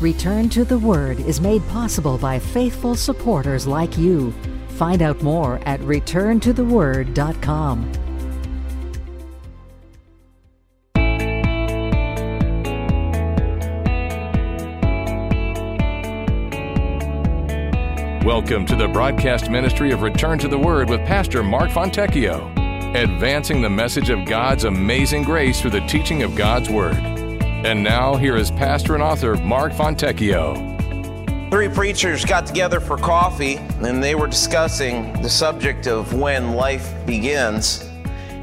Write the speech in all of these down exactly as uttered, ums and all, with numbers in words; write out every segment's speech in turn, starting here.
Return to the Word is made possible by faithful supporters like you. Find out more at Return To The Word dot com. Welcome to the broadcast ministry of Return to the Word with Pastor Mark Fontecchio, advancing the message of God's amazing grace through the teaching of God's Word. And now, here is pastor and author Mark Fontecchio. Three preachers got together for coffee, and they were discussing the subject of when life begins.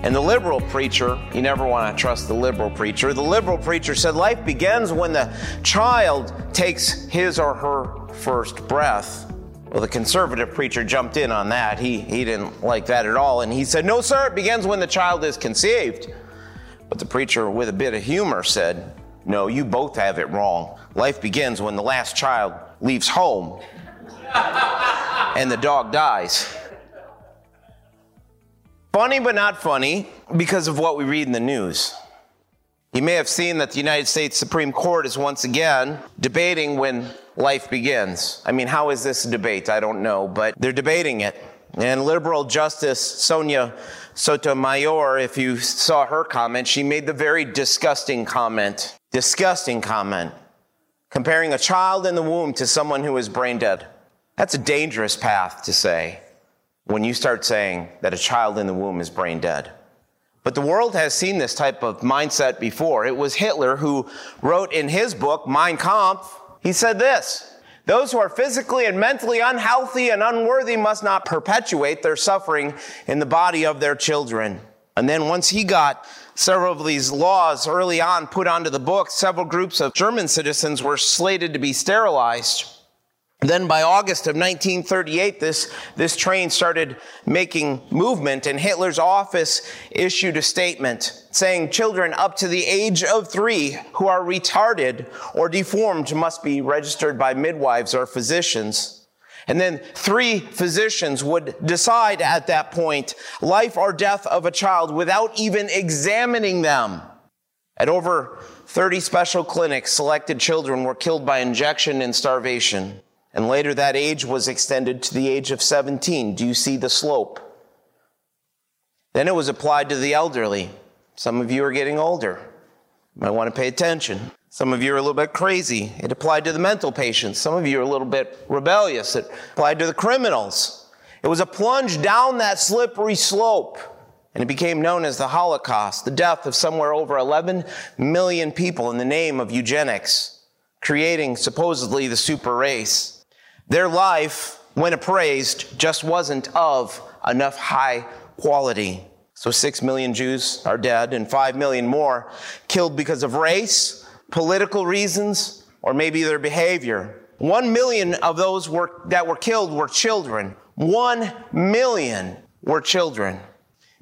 And the liberal preacher, you never want to trust the liberal preacher, the liberal preacher said, life begins when the child takes his or her first breath. Well, the conservative preacher jumped in on that. He he didn't like that at all. And he said, no, sir, it begins when the child is conceived. But the preacher, with a bit of humor, said, no, you both have it wrong. Life begins when the last child leaves home and the dog dies. Funny but not funny because of what we read in the news. You may have seen that the United States Supreme Court is once again debating when life begins. I mean, how is this a debate? I don't know, but they're debating it. And liberal Justice Sonia Sotomayor, if you saw her comment, she made the very disgusting comment, disgusting comment, comparing a child in the womb to someone who is brain dead. That's a dangerous path to say when you start saying that a child in the womb is brain dead. But the world has seen this type of mindset before. It was Hitler who wrote in his book, Mein Kampf, he said this, those who are physically and mentally unhealthy and unworthy must not perpetuate their suffering in the body of their children. And then once he got several of these laws early on put onto the books, several groups of German citizens were slated to be sterilized. Then by August of nineteen thirty-eight, this, this train started making movement, and Hitler's office issued a statement saying children up to the age of three who are retarded or deformed must be registered by midwives or physicians. And then three physicians would decide at that point life or death of a child without even examining them. At over thirty special clinics, selected children were killed by injection and starvation. And later that age was extended to the age of seventeen. Do you see the slope? Then it was applied to the elderly. Some of you are getting older. You might want to pay attention. Some of you are a little bit crazy. It applied to the mental patients. Some of you are a little bit rebellious. It applied to the criminals. It was a plunge down that slippery slope. And it became known as the Holocaust, the death of somewhere over eleven million people in the name of eugenics, creating supposedly the super race. Their life, when appraised, just wasn't of enough high quality. So six million Jews are dead and five million more killed because of race, political reasons, or maybe their behavior. One million of those were, that were killed were children. One million were children.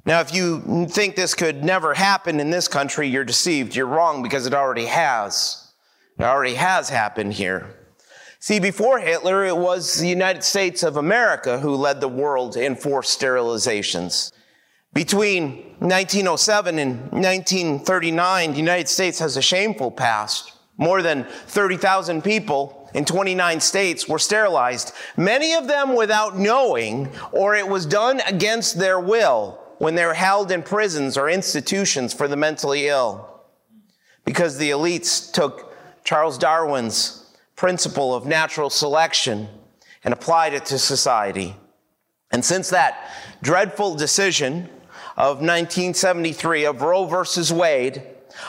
Now, if you think this could never happen in this country, you're deceived. You're wrong because it already has. It already has happened here. See, before Hitler, it was the United States of America who led the world in forced sterilizations. Between nineteen oh seven and nineteen thirty-nine, the United States has a shameful past. More than thirty thousand people in twenty-nine states were sterilized, many of them without knowing, or it was done against their will when they were held in prisons or institutions for the mentally ill. Because the elites took Charles Darwin's principle of natural selection and applied it to society. And since that dreadful decision of nineteen seventy-three of Roe versus Wade,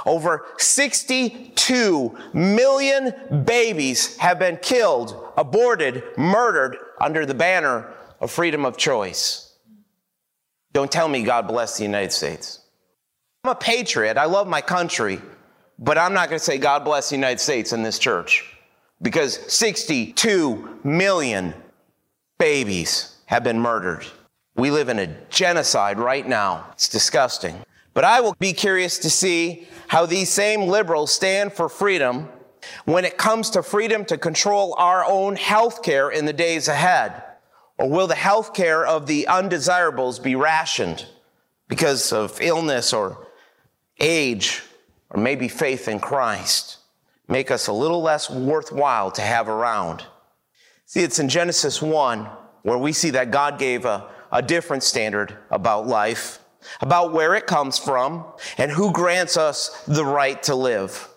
over sixty-two million babies have been killed, aborted, murdered under the banner of freedom of choice. Don't tell me God bless the United States. I'm a patriot. I love my country, but I'm not going to say God bless the United States in this church. Because sixty-two million babies have been murdered. We live in a genocide right now. It's disgusting. But I will be curious to see how these same liberals stand for freedom when it comes to freedom to control our own health care in the days ahead. Or will the health care of the undesirables be rationed because of illness or age or maybe faith in Christ? make us a little less worthwhile to have around. See, it's in Genesis one where we see that God gave a, a different standard about life, about where it comes from, and who grants us the right to live.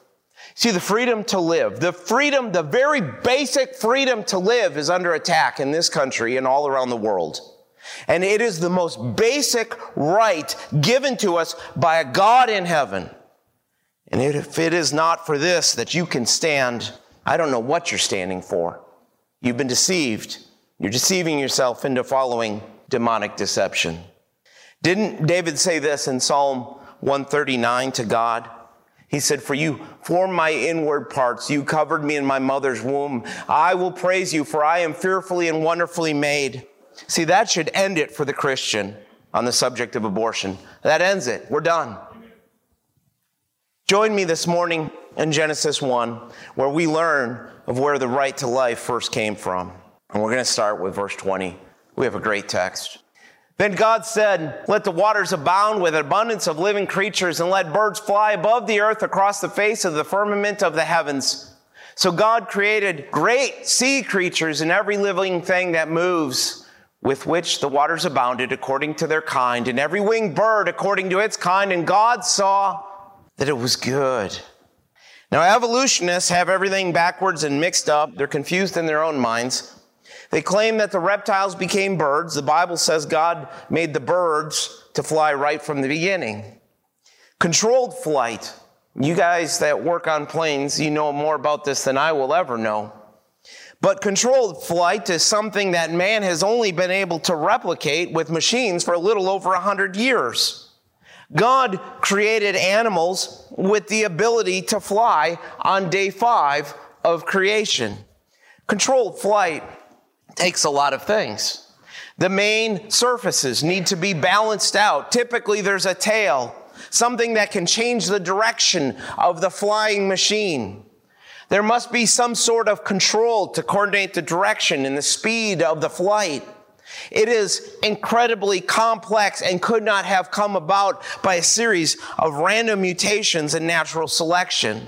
See, the freedom to live, the freedom, the very basic freedom to live is under attack in this country and all around the world. And it is the most basic right given to us by a God in heaven. And if it is not for this that you can stand, I don't know what you're standing for. You've been deceived. You're deceiving yourself into following demonic deception. Didn't David say this in Psalm one thirty-nine to God? He said, "For you formed my inward parts. You covered me in my mother's womb. I will praise you, for I am fearfully and wonderfully made." See, that should end it for the Christian on the subject of abortion. That ends it. We're done. Join me this morning in Genesis one, where we learn of where the right to life first came from. And we're going to start with verse twenty. We have a great text. "Then God said, let the waters abound with abundance of living creatures, and let birds fly above the earth across the face of the firmament of the heavens. So God created great sea creatures and every living thing that moves, with which the waters abounded according to their kind, and every winged bird according to its kind. And God saw that it was good." Now, evolutionists have everything backwards and mixed up. They're confused in their own minds. They claim that the reptiles became birds. The Bible says God made the birds to fly right from the beginning. Controlled flight. You guys that work on planes, you know more about this than I will ever know. But controlled flight is something that man has only been able to replicate with machines for a little over one hundred years. God created animals with the ability to fly on day five of creation. Controlled flight takes a lot of things. The main surfaces need to be balanced out. Typically, there's a tail, something that can change the direction of the flying machine. There must be some sort of control to coordinate the direction and the speed of the flight. It is incredibly complex and could not have come about by a series of random mutations and natural selection.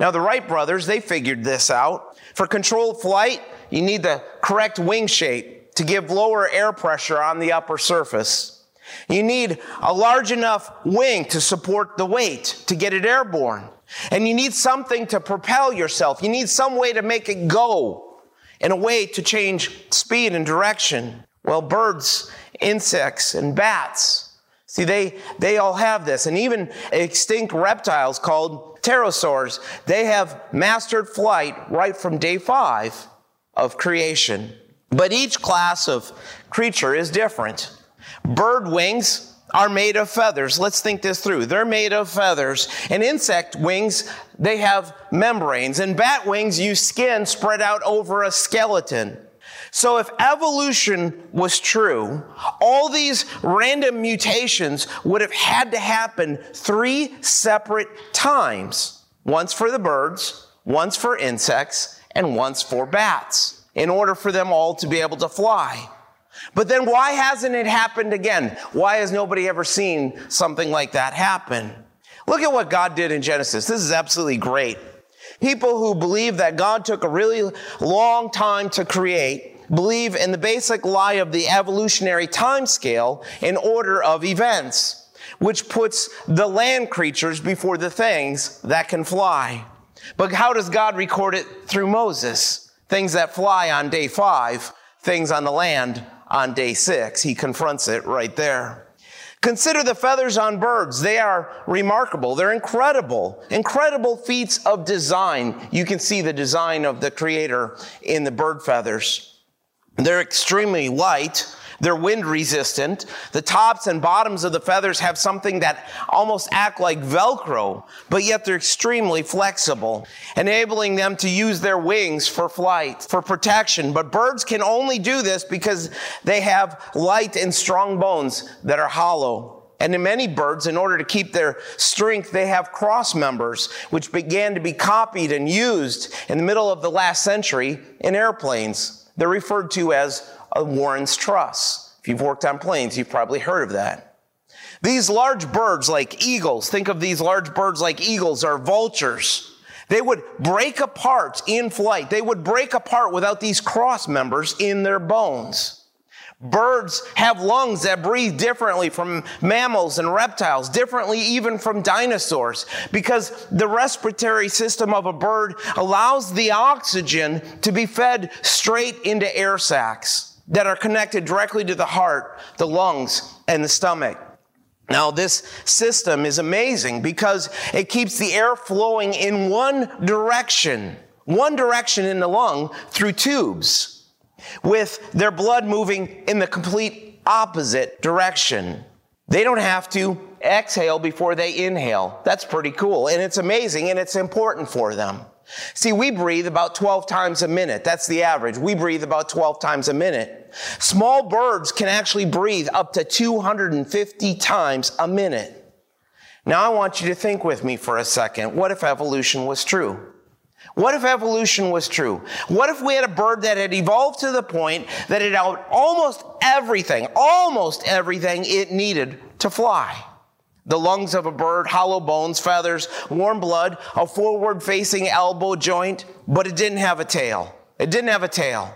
Now, the Wright brothers, they figured this out. For controlled flight, you need the correct wing shape to give lower air pressure on the upper surface. You need a large enough wing to support the weight to get it airborne. And you need something to propel yourself. You need some way to make it go, and a way to change speed and direction. Well, birds, insects, and bats, see, they, they all have this. And even extinct reptiles called pterosaurs, they have mastered flight right from day five of creation. But each class of creature is different. Bird wings are made of feathers. Let's think this through. They're made of feathers. And insect wings, they have membranes. And bat wings use skin spread out over a skeleton. So if evolution was true, all these random mutations would have had to happen three separate times. Once for the birds, once for insects, and once for bats, in order for them all to be able to fly. But then why hasn't it happened again? Why has nobody ever seen something like that happen? Look at what God did in Genesis. This is absolutely great. People who believe that God took a really long time to create believe in the basic lie of the evolutionary time scale in order of events, which puts the land creatures before the things that can fly. But how does God record it through Moses? Things that fly on day five, things on the land on day six. He confronts it right there. Consider the feathers on birds. They are remarkable. They're incredible, incredible feats of design. You can see the design of the Creator in the bird feathers. They're extremely light. They're wind resistant. The tops and bottoms of the feathers have something that almost act like Velcro, but yet they're extremely flexible, enabling them to use their wings for flight, for protection. But birds can only do this because they have light and strong bones that are hollow. And in many birds, in order to keep their strength, they have cross members, which began to be copied and used in the middle of the last century in airplanes. They're referred to as a Warren truss. If you've worked on planes, you've probably heard of that. These large birds like eagles, think of these large birds like eagles or vultures. They would break apart in flight. They would break apart without these cross members in their bones. Birds have lungs that breathe differently from mammals and reptiles, differently even from dinosaurs, because the respiratory system of a bird allows the oxygen to be fed straight into air sacs that are connected directly to the heart, the lungs, and the stomach. Now, this system is amazing because it keeps the air flowing in one direction, one direction in the lung through tubes, with their blood moving in the complete opposite direction. They don't have to exhale before they inhale. That's pretty cool, and it's amazing, and it's important for them. See, we breathe about twelve times a minute. That's the average. We breathe about twelve times a minute. Small birds can actually breathe up to two hundred fifty times a minute. Now, I want you to think with me for a second. What if evolution was true? What if evolution was true? What if we had a bird that had evolved to the point that it had almost everything, almost everything it needed to fly? The lungs of a bird, hollow bones, feathers, warm blood, a forward-facing elbow joint, but it didn't have a tail. It didn't have a tail.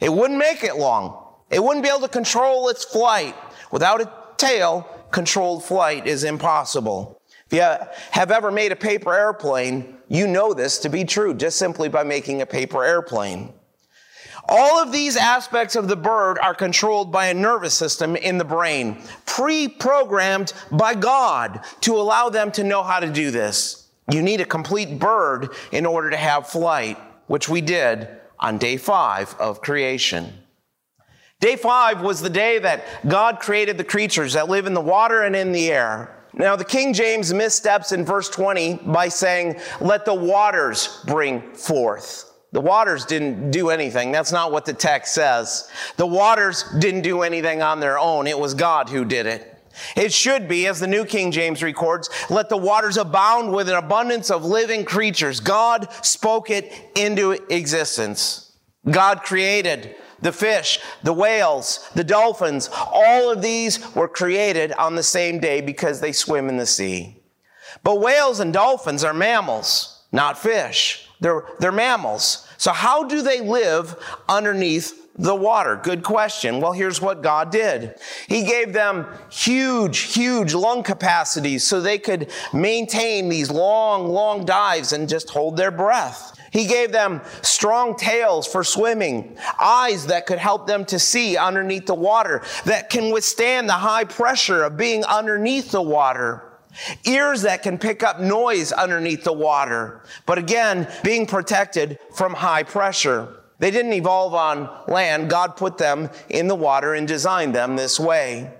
It wouldn't make it long. It wouldn't be able to control its flight. Without a tail, controlled flight is impossible. If you have ever made a paper airplane, you know this to be true just simply by making a paper airplane. All of these aspects of the bird are controlled by a nervous system in the brain, pre-programmed by God to allow them to know how to do this. You need a complete bird in order to have flight, which we did on day five of creation. Day five was the day that God created the creatures that live in the water and in the air. Now, the King James missteps in verse twenty by saying, "Let the waters bring forth." The waters didn't do anything. That's not what the text says. The waters didn't do anything on their own. It was God who did it. It should be, as the New King James records, "Let the waters abound with an abundance of living creatures." God spoke it into existence. God created the fish, the whales, the dolphins. All of these were created on the same day because they swim in the sea. But whales and dolphins are mammals, not fish. They're, they're mammals. So how do they live underneath the water? Good question. Well, here's what God did. He gave them huge, huge lung capacities so they could maintain these long, long dives and just hold their breath. He gave them strong tails for swimming, eyes that could help them to see underneath the water, that can withstand the high pressure of being underneath the water. Ears that can pick up noise underneath the water, but again, being protected from high pressure. They didn't evolve on land. God put them in the water and designed them this way.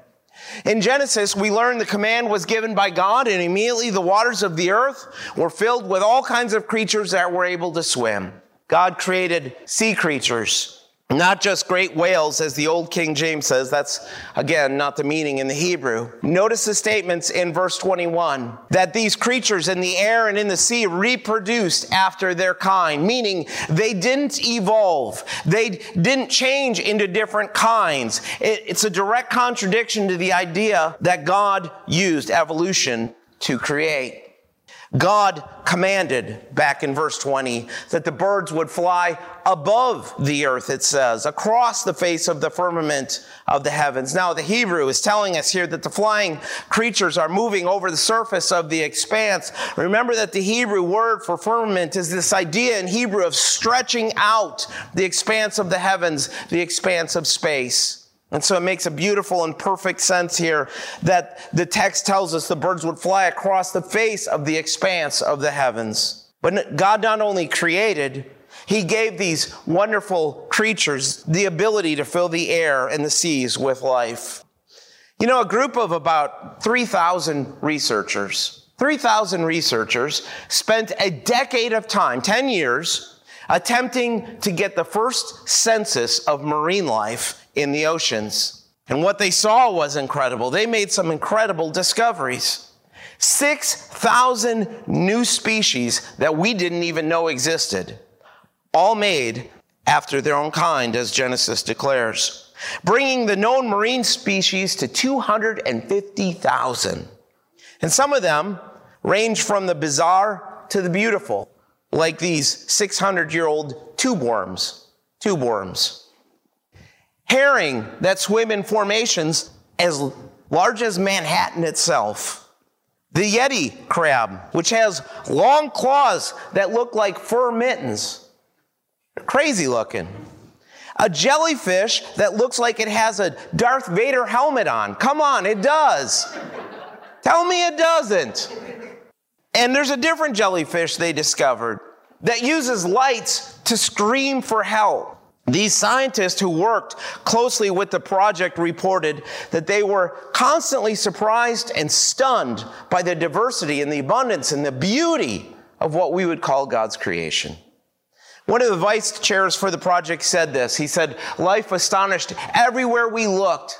In Genesis, we learn the command was given by God, and immediately the waters of the earth were filled with all kinds of creatures that were able to swim. God created sea creatures, not just great whales, as the old King James says. That's, again, not the meaning in the Hebrew. Notice the statements in verse twenty-one, that these creatures in the air and in the sea reproduced after their kind, meaning they didn't evolve. They didn't change into different kinds. It's a direct contradiction to the idea that God used evolution to create. God commanded, back in verse twenty, that the birds would fly above the earth, it says, across the face of the firmament of the heavens. Now, the Hebrew is telling us here that the flying creatures are moving over the surface of the expanse. Remember that the Hebrew word for firmament is this idea in Hebrew of stretching out the expanse of the heavens, the expanse of space. And so it makes a beautiful and perfect sense here that the text tells us the birds would fly across the face of the expanse of the heavens. But God not only created, he gave these wonderful creatures the ability to fill the air and the seas with life. You know, a group of about three thousand researchers, three thousand researchers spent a decade of time, ten years, attempting to get the first census of marine life in the oceans. And what they saw was incredible. They made some incredible discoveries. six thousand new species that we didn't even know existed, all made after their own kind, as Genesis declares, bringing the known marine species to two hundred fifty thousand. And some of them range from the bizarre to the beautiful. like these six hundred year old tube worms, tube worms. Herring that swim in formations as large as Manhattan itself. The Yeti crab, which has long claws that look like fur mittens. Crazy looking. A jellyfish that looks like it has a Darth Vader helmet on. Come on, it does. Tell me it doesn't. And there's a different jellyfish they discovered that uses lights to scream for help. These scientists who worked closely with the project reported that they were constantly surprised and stunned by the diversity and the abundance and the beauty of what we would call God's creation. One of the vice chairs for the project said this. He said, "Life astonished everywhere we looked.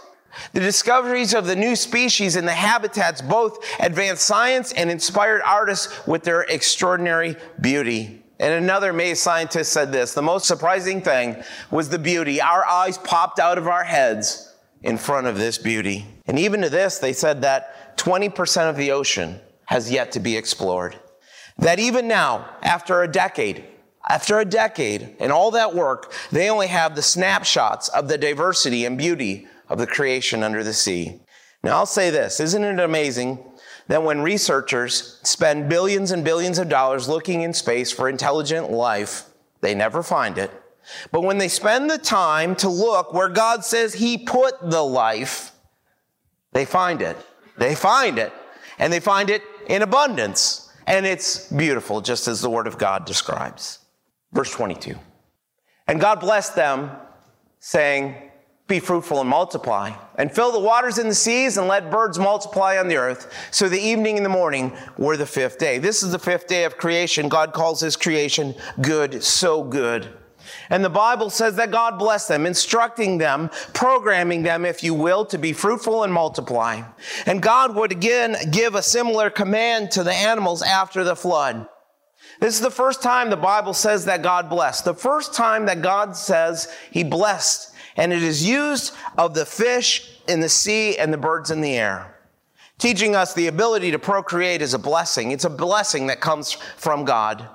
The discoveries of the new species and the habitats both advanced science and inspired artists with their extraordinary beauty." And another May scientist said this, "The most surprising thing was the beauty. Our eyes popped out of our heads in front of this beauty." And even to this, they said that twenty percent of the ocean has yet to be explored. That even now, after a decade, after a decade and all that work, they only have the snapshots of the diversity and beauty of the creation under the sea. Now, I'll say this, isn't it amazing that when researchers spend billions and billions of dollars looking in space for intelligent life, they never find it. But when they spend the time to look where God says he put the life, they find it. They find it. And they find it in abundance. And it's beautiful, just as the Word of God describes. Verse twenty-two. "And God blessed them, saying, be fruitful and multiply, and fill the waters in the seas, and let birds multiply on the earth. So the evening and the morning were the fifth day." This is the fifth day of creation. God calls his creation good, so good. And the Bible says that God blessed them, instructing them, programming them, if you will, to be fruitful and multiply. And God would again give a similar command to the animals after the flood. This is the first time the Bible says that God blessed. The first time that God says he blessed. And it is used of the fish in the sea and the birds in the air, teaching us the ability to procreate is a blessing. It's a blessing that comes from God.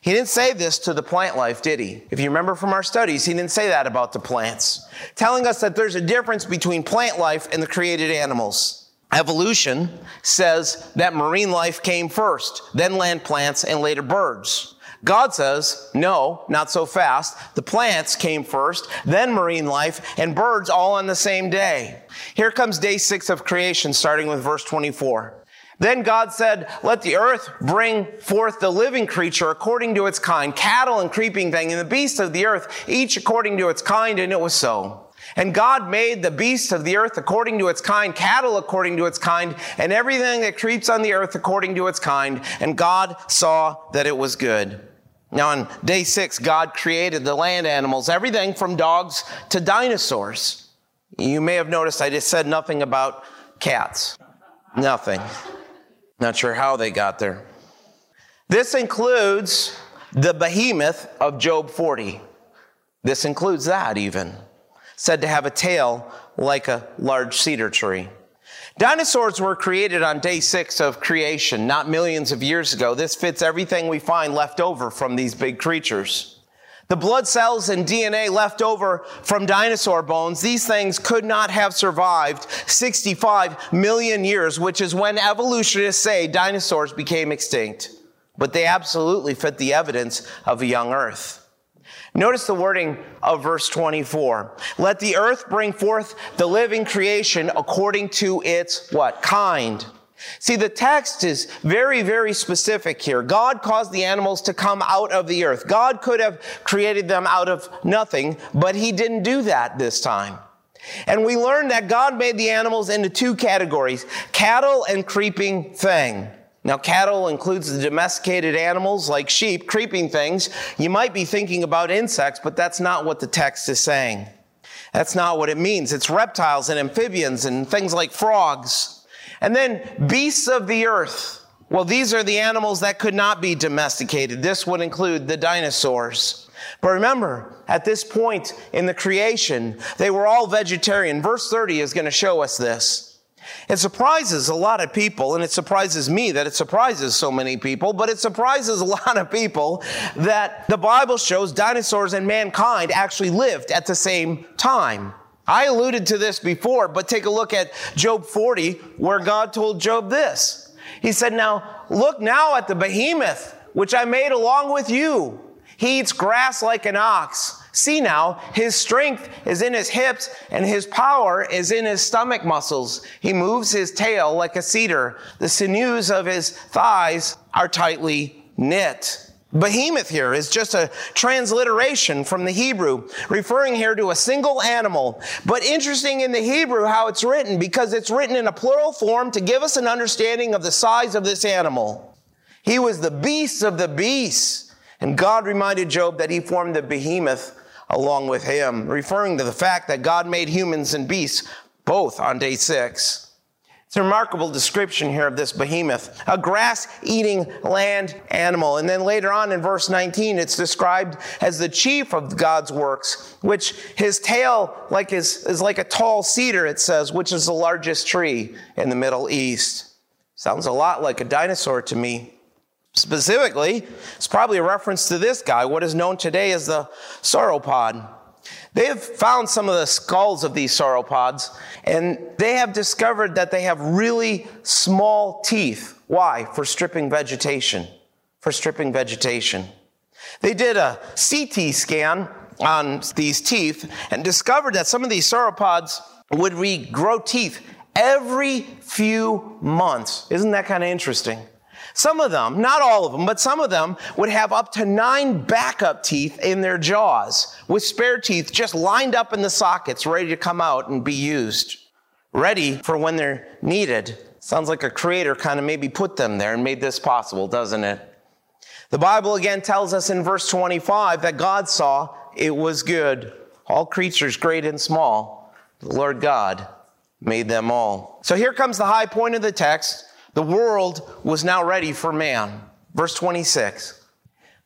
He didn't say this to the plant life, did he? If you remember from our studies, he didn't say that about the plants, telling us that there's a difference between plant life and the created animals. Evolution says that marine life came first, then land plants, and later birds. God says, no, not so fast. The plants came first, then marine life, and birds all on the same day. Here comes day six of creation, starting with verse twenty-four. "Then God said, let the earth bring forth the living creature according to its kind, cattle and creeping thing, and the beasts of the earth, each according to its kind, and it was so. And God made the beasts of the earth according to its kind, cattle according to its kind, and everything that creeps on the earth according to its kind. And God saw that it was good." Now, on day six, God created the land animals, everything from dogs to dinosaurs. You may have noticed I just said nothing about cats. Nothing. Not sure how they got there. This includes the behemoth of Job forty. This includes that even. Said to have a tail like a large cedar tree. Dinosaurs were created on day six of creation, not millions of years ago. This fits everything we find left over from these big creatures. The blood cells and D N A left over from dinosaur bones, these things could not have survived sixty-five million years, which is when evolutionists say dinosaurs became extinct. But they absolutely fit the evidence of a young Earth. Notice the wording of verse twenty-four. "Let the earth bring forth the living creation according to its," what? "Kind." See, the text is very, very specific here. God caused the animals to come out of the earth. God could have created them out of nothing, but he didn't do that this time. And we learned that God made the animals into two categories, cattle and creeping thing. Now, cattle includes the domesticated animals like sheep, creeping things. You might be thinking about insects, but that's not what the text is saying. That's not what it means. It's reptiles and amphibians and things like frogs. And then beasts of the earth. Well, these are the animals that could not be domesticated. This would include the dinosaurs. But remember, at this point in the creation, they were all vegetarian. Verse thirty is going to show us this. It surprises a lot of people, and it surprises me that it surprises so many people, but it surprises a lot of people that the Bible shows dinosaurs and mankind actually lived at the same time. I alluded to this before, but take a look at Job forty, where God told Job this. He said, now, look now at the behemoth, which I made along with you. He eats grass like an ox. See now, his strength is in his hips, and his power is in his stomach muscles. He moves his tail like a cedar. The sinews of his thighs are tightly knit. Behemoth here is just a transliteration from the Hebrew, referring here to a single animal. But interesting in the Hebrew how it's written, because it's written in a plural form to give us an understanding of the size of this animal. He was the beast of the beasts. And God reminded Job that he formed the behemoth along with him, referring to the fact that God made humans and beasts both on day six. It's a remarkable description here of this behemoth, a grass-eating land animal. And then later on in verse nineteen, it's described as the chief of God's works, which his tail like is, is like a tall cedar, it says, which is the largest tree in the Middle East. Sounds a lot like a dinosaur to me. Specifically, it's probably a reference to this guy, what is known today as the sauropod. They have found some of the skulls of these sauropods, and they have discovered that they have really small teeth. Why? For stripping vegetation. For stripping vegetation. They did a C T scan on these teeth and discovered that some of these sauropods would regrow teeth every few months. Isn't that kind of interesting? Some of them, not all of them, but some of them would have up to nine backup teeth in their jaws, with spare teeth just lined up in the sockets, ready to come out and be used, ready for when they're needed. Sounds like a creator kind of maybe put them there and made this possible, doesn't it? The Bible again tells us in verse twenty-five that God saw it was good. All creatures, great and small, the Lord God made them all. So here comes the high point of the text. The world was now ready for man. Verse twenty-six.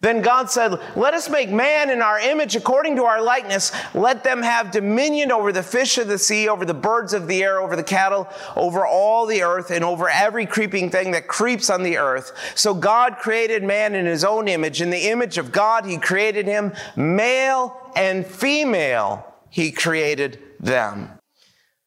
Then God said, let us make man in our image according to our likeness. Let them have dominion over the fish of the sea, over the birds of the air, over the cattle, over all the earth, and over every creeping thing that creeps on the earth. So God created man in his own image. In the image of God, he created him. Male and female, he created them.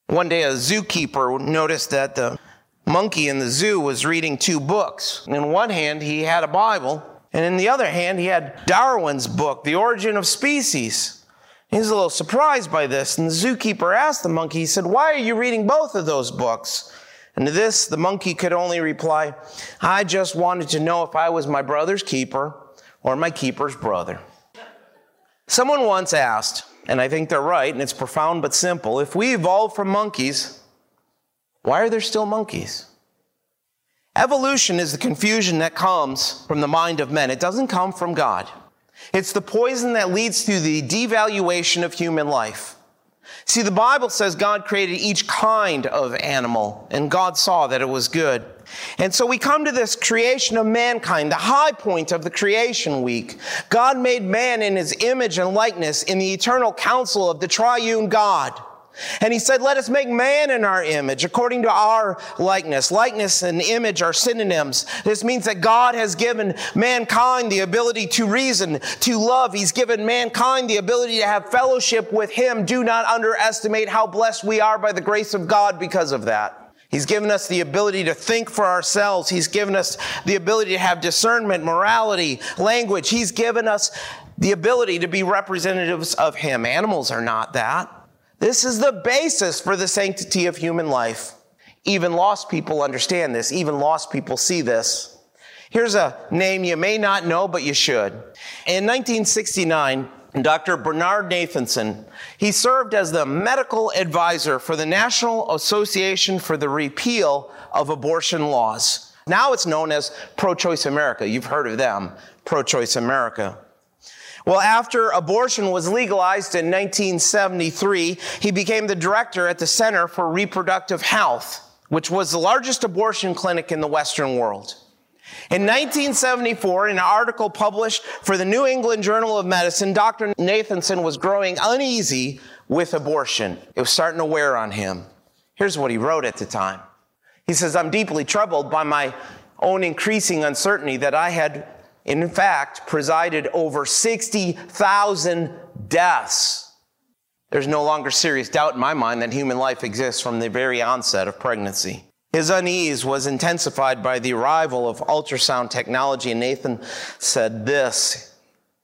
One day a zookeeper noticed that the monkey in the zoo was reading two books. In one hand, he had a Bible, and in the other hand, he had Darwin's book, The Origin of Species. He was a little surprised by this, and the zookeeper asked the monkey, he said, why are you reading both of those books? And to this, the monkey could only reply, I just wanted to know if I was my brother's keeper or my keeper's brother. Someone once asked, and I think they're right, and it's profound but simple, if we evolved from monkeys, why are there still monkeys? Evolution is the confusion that comes from the mind of men. It doesn't come from God. It's the poison that leads to the devaluation of human life. See, the Bible says God created each kind of animal, and God saw that it was good. And so we come to this creation of mankind, the high point of the creation week. God made man in his image and likeness in the eternal counsel of the triune God. And he said, let us make man in our image, according to our likeness. Likeness and image are synonyms. This means that God has given mankind the ability to reason, to love. He's given mankind the ability to have fellowship with him. Do not underestimate how blessed we are by the grace of God because of that. He's given us the ability to think for ourselves. He's given us the ability to have discernment, morality, language. He's given us the ability to be representatives of him. Animals are not that. This is the basis for the sanctity of human life. Even lost people understand this. Even lost people see this. Here's a name you may not know, but you should. In nineteen sixty-nine, Doctor Bernard Nathanson, he served as the medical advisor for the National Association for the Repeal of Abortion Laws. Now it's known as Pro-Choice America. You've heard of them, Pro-Choice America. Well, after abortion was legalized in nineteen seventy-three, he became the director at the Center for Reproductive Health, which was the largest abortion clinic in the Western world. In nineteen seventy-four, in an article published for the New England Journal of Medicine, Doctor Nathanson was growing uneasy with abortion. It was starting to wear on him. Here's what he wrote at the time. He says, I'm deeply troubled by my own increasing uncertainty that I had, in fact, presided over sixty thousand deaths. There's no longer serious doubt in my mind that human life exists from the very onset of pregnancy. His unease was intensified by the arrival of ultrasound technology, and Nathan said this,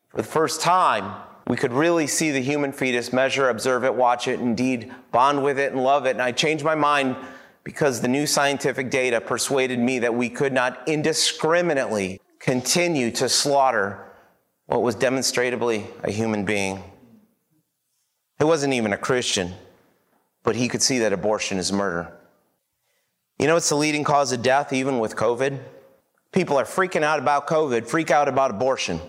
for the first time, we could really see the human fetus, measure, observe it, watch it, indeed, bond with it and love it. And I changed my mind because the new scientific data persuaded me that we could not indiscriminately continue to slaughter what was demonstrably a human being. He wasn't even a Christian, but he could see that abortion is murder. You know, it's the leading cause of death, even with COVID. People are freaking out about COVID, freak out about abortion.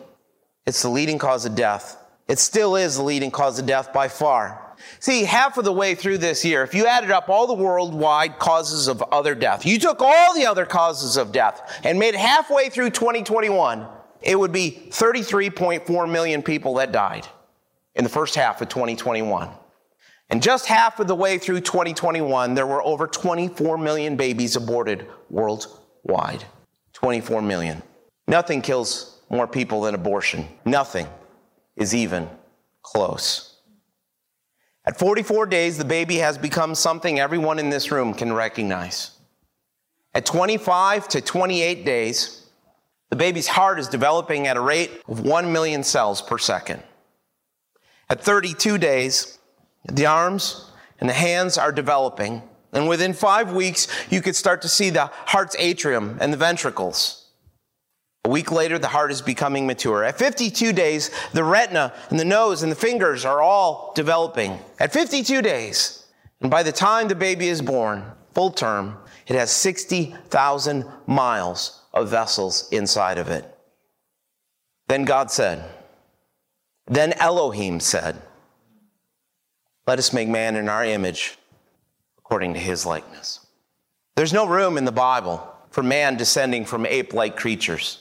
It's the leading cause of death. It still is the leading cause of death by far. See, half of the way through this year, if you added up all the worldwide causes of other death, you took all the other causes of death and made it halfway through twenty twenty-one, it would be thirty-three point four million people that died in the first half of twenty twenty-one. And just half of the way through twenty twenty-one, there were over twenty-four million babies aborted worldwide. twenty-four million. Nothing kills more people than abortion. Nothing is even close. At forty-four days, the baby has become something everyone in this room can recognize. At twenty-five to twenty-eight days, the baby's heart is developing at a rate of one million cells per second. At thirty-two days, the arms and the hands are developing, and within five weeks, you could start to see the heart's atrium and the ventricles. A week later, the heart is becoming mature. At fifty-two days, the retina and the nose and the fingers are all developing. At fifty-two days, and by the time the baby is born, full term, it has sixty thousand miles of vessels inside of it. Then God said, then Elohim said, let us make man in our image according to his likeness. There's no room in the Bible for man descending from ape-like creatures.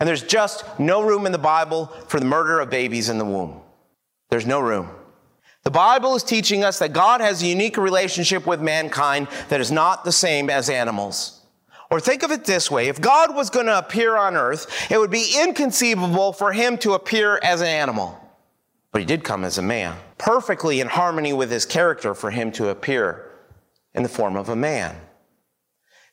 And there's just no room in the Bible for the murder of babies in the womb. There's no room. The Bible is teaching us that God has a unique relationship with mankind that is not the same as animals. Or think of it this way. If God was going to appear on earth, it would be inconceivable for him to appear as an animal. But he did come as a man, perfectly in harmony with his character for him to appear in the form of a man.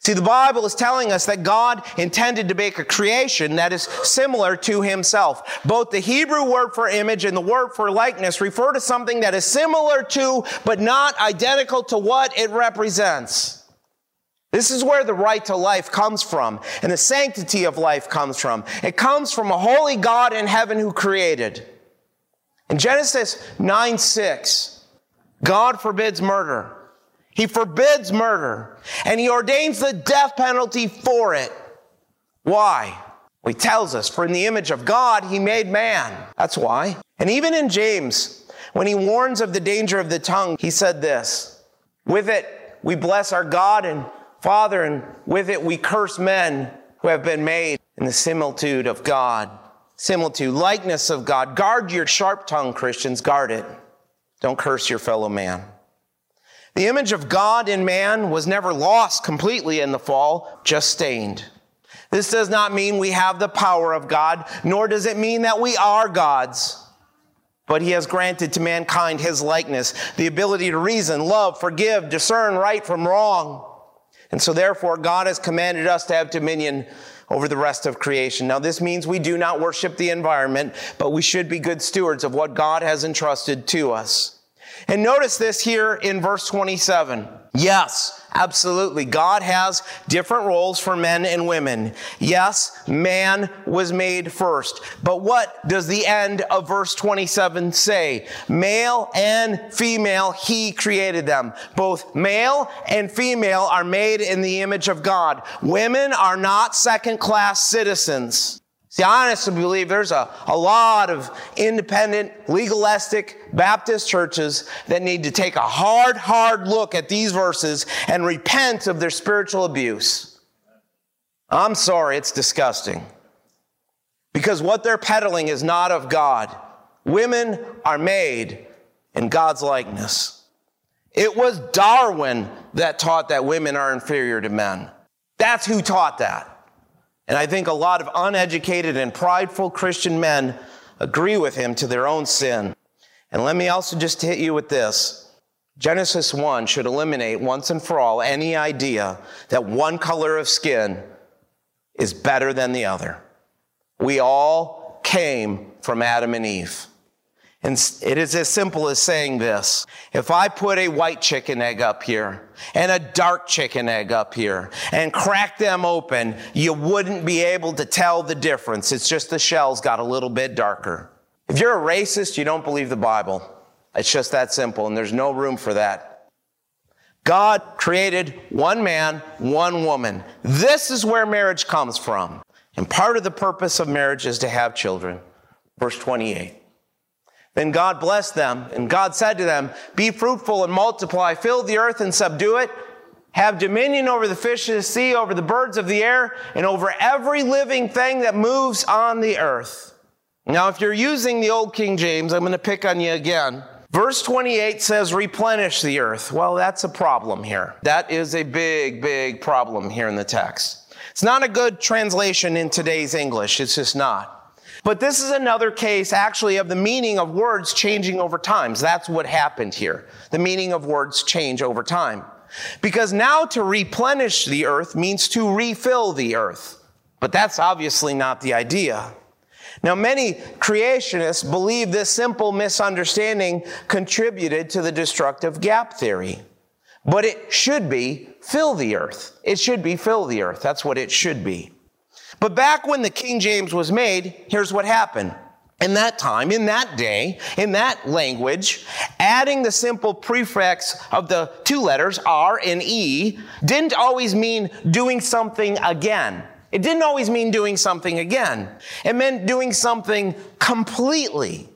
See, the Bible is telling us that God intended to make a creation that is similar to himself. Both the Hebrew word for image and the word for likeness refer to something that is similar to, but not identical to what it represents. This is where the right to life comes from, and the sanctity of life comes from. It comes from a holy God in heaven who created. In Genesis nine six, God forbids murder. He forbids murder, and he ordains the death penalty for it. Why? Well, he tells us, for in the image of God, he made man. That's why. And even in James, when he warns of the danger of the tongue, he said this, with it we bless our God and Father, and with it we curse men who have been made in the similitude of God. Similitude, likeness of God. Guard your sharp tongue, Christians. Guard it. Don't curse your fellow man. The image of God in man was never lost completely in the fall, just stained. This does not mean we have the power of God, nor does it mean that we are gods. But he has granted to mankind his likeness, the ability to reason, love, forgive, discern right from wrong. And so therefore, God has commanded us to have dominion over the rest of creation. Now, this means we do not worship the environment, but we should be good stewards of what God has entrusted to us. And notice this here in verse twenty-seven. Yes, absolutely. God has different roles for men and women. Yes, man was made first. But what does the end of verse twenty-seven say? Male and female, he created them. Both male and female are made in the image of God. Women are not second-class citizens. See, I honestly believe there's a, a lot of independent, legalistic Baptist churches that need to take a hard, hard look at these verses and repent of their spiritual abuse. I'm sorry, it's disgusting. Because what they're peddling is not of God. Women are made in God's likeness. It was Darwin that taught that women are inferior to men. That's who taught that. And I think a lot of uneducated and prideful Christian men agree with him to their own sin. And let me also just hit you with this. Genesis one should eliminate once and for all any idea that one color of skin is better than the other. We all came from Adam and Eve. And it is as simple as saying this. If I put a white chicken egg up here and a dark chicken egg up here and crack them open, you wouldn't be able to tell the difference. It's just the shells got a little bit darker. If you're a racist, you don't believe the Bible. It's just that simple, and there's no room for that. God created one man, one woman. This is where marriage comes from. And part of the purpose of marriage is to have children. Verse twenty-eight. Then God blessed them, and God said to them, be fruitful and multiply, fill the earth and subdue it, have dominion over the fish of the sea, over the birds of the air, and over every living thing that moves on the earth. Now, if you're using the old King James, I'm going to pick on you again. Verse twenty-eight says, replenish the earth. Well, that's a problem here. That is a big, big problem here in the text. It's not a good translation in today's English. It's just not. But this is another case, actually, of the meaning of words changing over time. So that's what happened here. The meaning of words change over time. Because now to replenish the earth means to refill the earth. But that's obviously not the idea. Now, many creationists believe this simple misunderstanding contributed to the destructive gap theory. But it should be fill the earth. It should be fill the earth. That's what it should be. But back when the King James was made, here's what happened. In that time, in that day, in that language, adding the simple prefix of the two letters, R and E, didn't always mean doing something again. It didn't always mean doing something again. It meant doing something completely.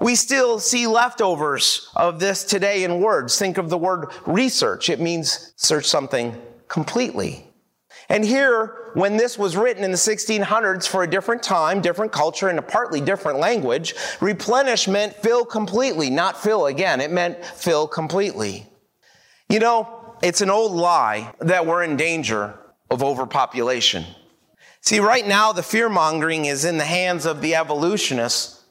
We still see leftovers of this today in words. Think of the word research. It means search something completely. And here, when this was written in the sixteen hundreds for a different time, different culture, and a partly different language, replenishment, fill completely, not fill again. It meant fill completely. You know, it's an old lie that we're in danger of overpopulation. See, right now, the fear-mongering is in the hands of the evolutionists.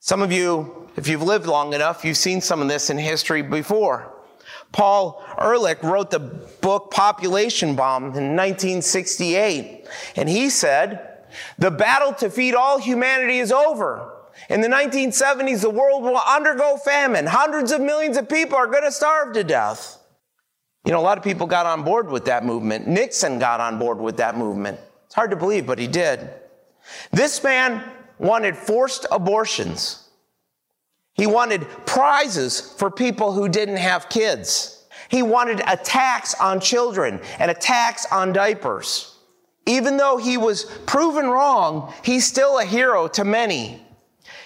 Some of you, if you've lived long enough, you've seen some of this in history before. Paul Ehrlich wrote the book Population Bomb in nineteen sixty-eight, and he said, the battle to feed all humanity is over. In the nineteen seventies, the world will undergo famine. Hundreds of millions of people are going to starve to death. You know, a lot of people got on board with that movement. Nixon got on board with that movement. It's hard to believe, but he did. This man wanted forced abortions. He wanted prizes for people who didn't have kids. He wanted a tax on children and a tax on diapers. Even though he was proven wrong, he's still a hero to many.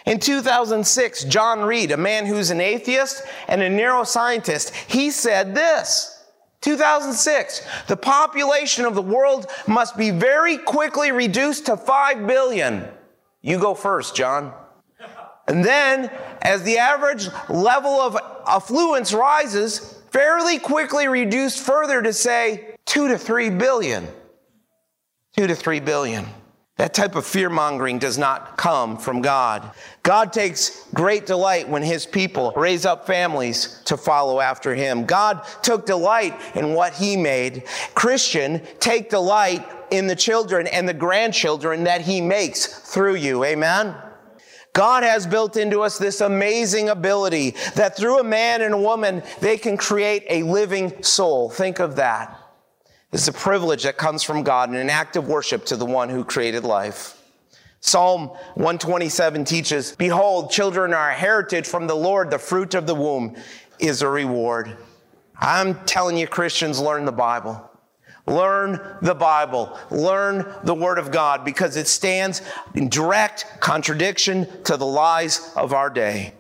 In two thousand six, John Reed, a man who's an atheist and a neuroscientist, he said this. two thousand six, the population of the world must be very quickly reduced to five billion. You go first, John. And then, as the average level of affluence rises, fairly quickly reduced further to, say, two to three billion. Two to three billion. That type of fear-mongering does not come from God. God takes great delight when his people raise up families to follow after him. God took delight in what he made. Christian, take delight in the children and the grandchildren that he makes through you. Amen? God has built into us this amazing ability that through a man and a woman, they can create a living soul. Think of that. It's a privilege that comes from God and an act of worship to the one who created life. Psalm one twenty-seven teaches, behold, children are a heritage from the Lord. The fruit of the womb is a reward. I'm telling you, Christians, learn the Bible. Learn the Bible. Learn the Word of God, because it stands in direct contradiction to the lies of our day.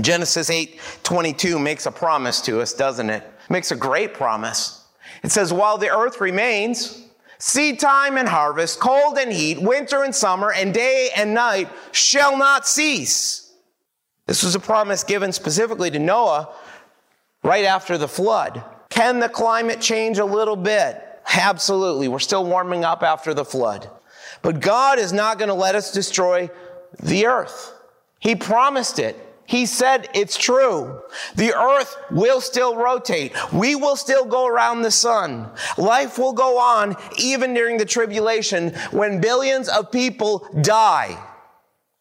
Genesis eight twenty-two makes a promise to us, doesn't it? It makes a great promise. It says, while the earth remains, seed time and harvest, cold and heat, winter and summer, and day and night shall not cease. This was a promise given specifically to Noah right after the flood. Can the climate change a little bit? Absolutely. We're still warming up after the flood. But God is not going to let us destroy the earth. He promised it. He said it's true. The earth will still rotate. We will still go around the sun. Life will go on even during the tribulation when billions of people die.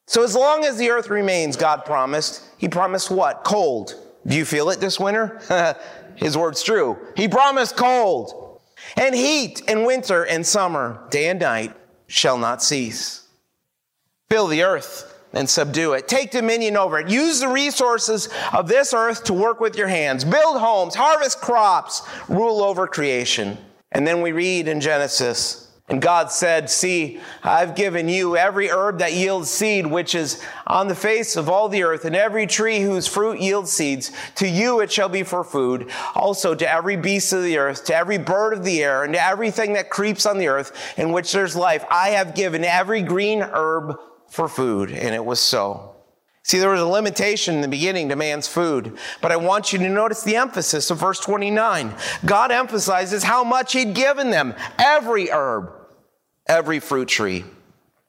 So as long as the earth remains, God promised. He promised what? Cold. Do you feel it this winter? His word's true. He promised cold and heat and winter and summer, day and night shall not cease. Fill the earth and subdue it. Take dominion over it. Use the resources of this earth to work with your hands. Build homes, harvest crops, rule over creation. And then we read in Genesis, and God said, see, I've given you every herb that yields seed, which is on the face of all the earth, and every tree whose fruit yields seeds. To you it shall be for food. Also to every beast of the earth, to every bird of the air, and to everything that creeps on the earth, in which there's life, I have given every green herb for food, and it was so. See, there was a limitation in the beginning to man's food, but I want you to notice the emphasis of verse twenty-nine. God emphasizes how much he'd given them, every herb, every fruit tree.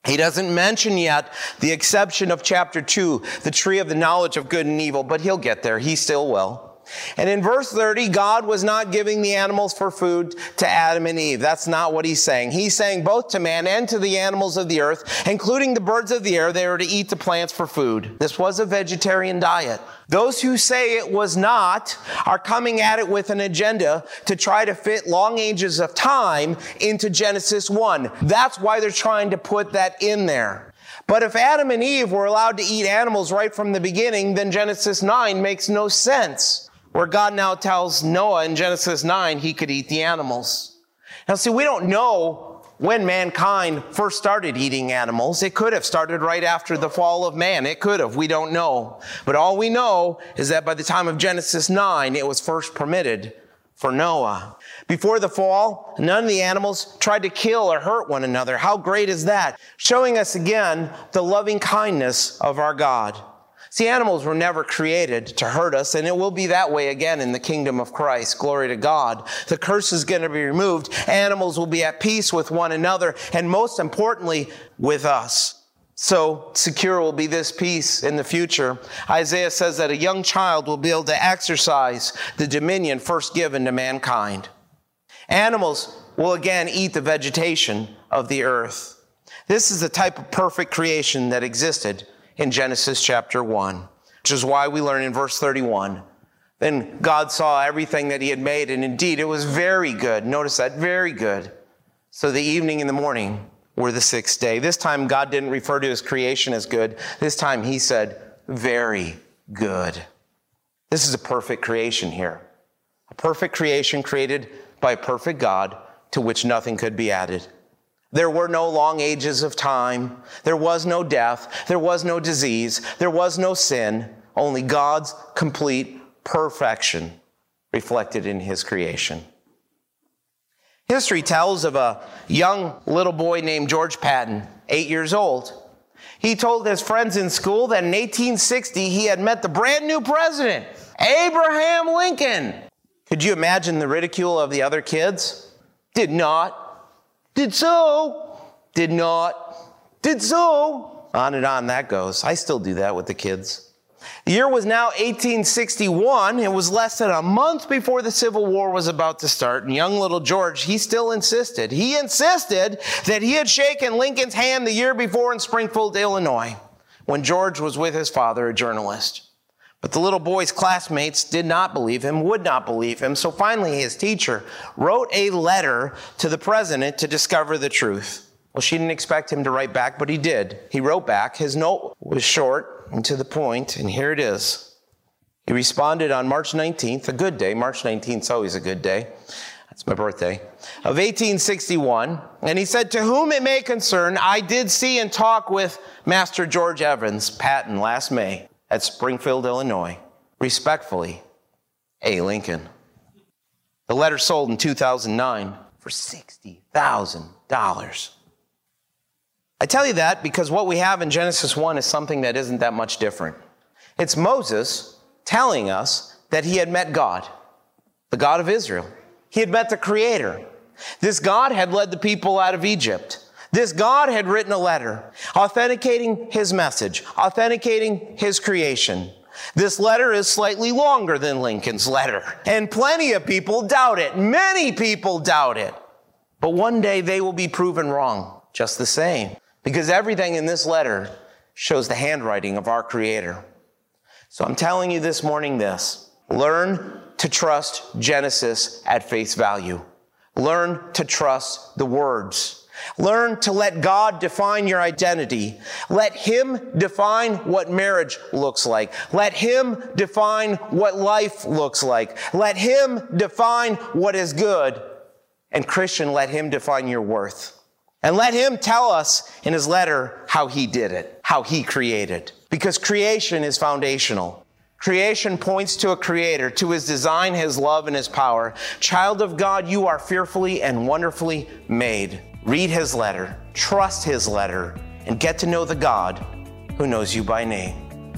He doesn't mention yet the exception of chapter two, the tree of the knowledge of good and evil, but he'll get there. He still will. And in verse thirty, God was not giving the animals for food to Adam and Eve. That's not what he's saying. He's saying both to man and to the animals of the earth, including the birds of the air, they were to eat the plants for food. This was a vegetarian diet. Those who say it was not are coming at it with an agenda to try to fit long ages of time into Genesis one. That's why they're trying to put that in there. But if Adam and Eve were allowed to eat animals right from the beginning, then Genesis nine makes no sense. Where God now tells Noah in Genesis nine he could eat the animals. Now, see, we don't know when mankind first started eating animals. It could have started right after the fall of man. It could have. We don't know. But all we know is that by the time of Genesis nine, it was first permitted for Noah. Before the fall, none of the animals tried to kill or hurt one another. How great is that? Showing us again the loving kindness of our God. See, animals were never created to hurt us, and it will be that way again in the kingdom of Christ. Glory to God. The curse is going to be removed. Animals will be at peace with one another, and most importantly, with us. So secure will be this peace in the future. Isaiah says that a young child will be able to exercise the dominion first given to mankind. Animals will again eat the vegetation of the earth. This is the type of perfect creation that existed in Genesis chapter one, which is why we learn in verse thirty-one, then God saw everything that he had made, and indeed it was very good. Notice that, very good. So the evening and the morning were the sixth day. This time God didn't refer to his creation as good. This time he said, very good. This is a perfect creation here. A perfect creation created by a perfect God to which nothing could be added. There were no long ages of time. There was no death. There was no disease. There was no sin. Only God's complete perfection reflected in his creation. History tells of a young little boy named George Patton, eight years old. He told his friends in school that in eighteen sixty, he had met the brand new president, Abraham Lincoln. Could you imagine the ridicule of the other kids? Did not. Did so, did not, did so. On and on that goes. I still do that with the kids. The year was now eighteen sixty-one. It was less than a month before the Civil War was about to start. And young little George, he still insisted. He insisted that he had shaken Lincoln's hand the year before in Springfield, Illinois, when George was with his father, a journalist. But the little boy's classmates did not believe him, would not believe him. So finally, his teacher wrote a letter to the president to discover the truth. Well, she didn't expect him to write back, but he did. He wrote back. His note was short and to the point, and here it is. He responded on March nineteenth, a good day. March nineteenth is always a good day. That's my birthday, of eighteen sixty-one. And he said, to whom it may concern, I did see and talk with Master George Evans Patton last May. At Springfield, Illinois. Respectfully, A. Lincoln. The letter sold in two thousand nine for sixty thousand dollars. I tell you that because what we have in Genesis one is something that isn't that much different. It's Moses telling us that he had met God, the God of Israel. He had met the Creator. This God had led the people out of Egypt. This God had written a letter authenticating his message, authenticating his creation. This letter is slightly longer than Lincoln's letter, and plenty of people doubt it. Many people doubt it. But one day they will be proven wrong just the same, because everything in this letter shows the handwriting of our Creator. So I'm telling you this morning this: learn to trust Genesis at face value. Learn to trust the words. Learn to let God define your identity. Let Him define what marriage looks like. Let Him define what life looks like. Let Him define what is good. And Christian, let Him define your worth. And let Him tell us in His letter how He did it, how He created. Because creation is foundational. Creation points to a Creator, to His design, His love, and His power. Child of God, you are fearfully and wonderfully made. Read His letter, trust His letter, and get to know the God who knows you by name.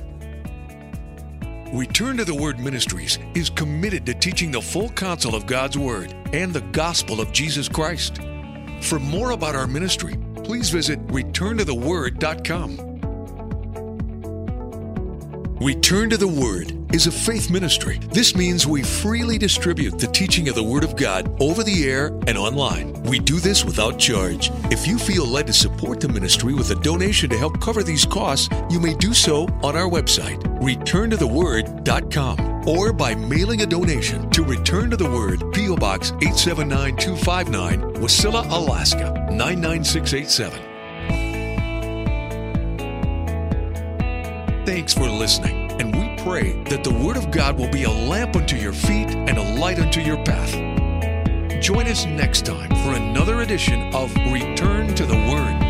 Return to the Word Ministries is committed to teaching the full counsel of God's Word and the gospel of Jesus Christ. For more about our ministry, please visit Return To The Word dot com. Return to the Word is a faith ministry. This means we freely distribute the teaching of the Word of God over the air and online. We do this without charge. If you feel led to support the ministry with a donation to help cover these costs, you may do so on our website, Return To The Word dot com, or by mailing a donation to Return to the Word, P O Box eight seven nine two five nine, Wasilla, Alaska nine nine six eight seven. Thanks for listening, and we pray that the Word of God will be a lamp unto your feet and a light unto your path. Join us next time for another edition of Return to the Word.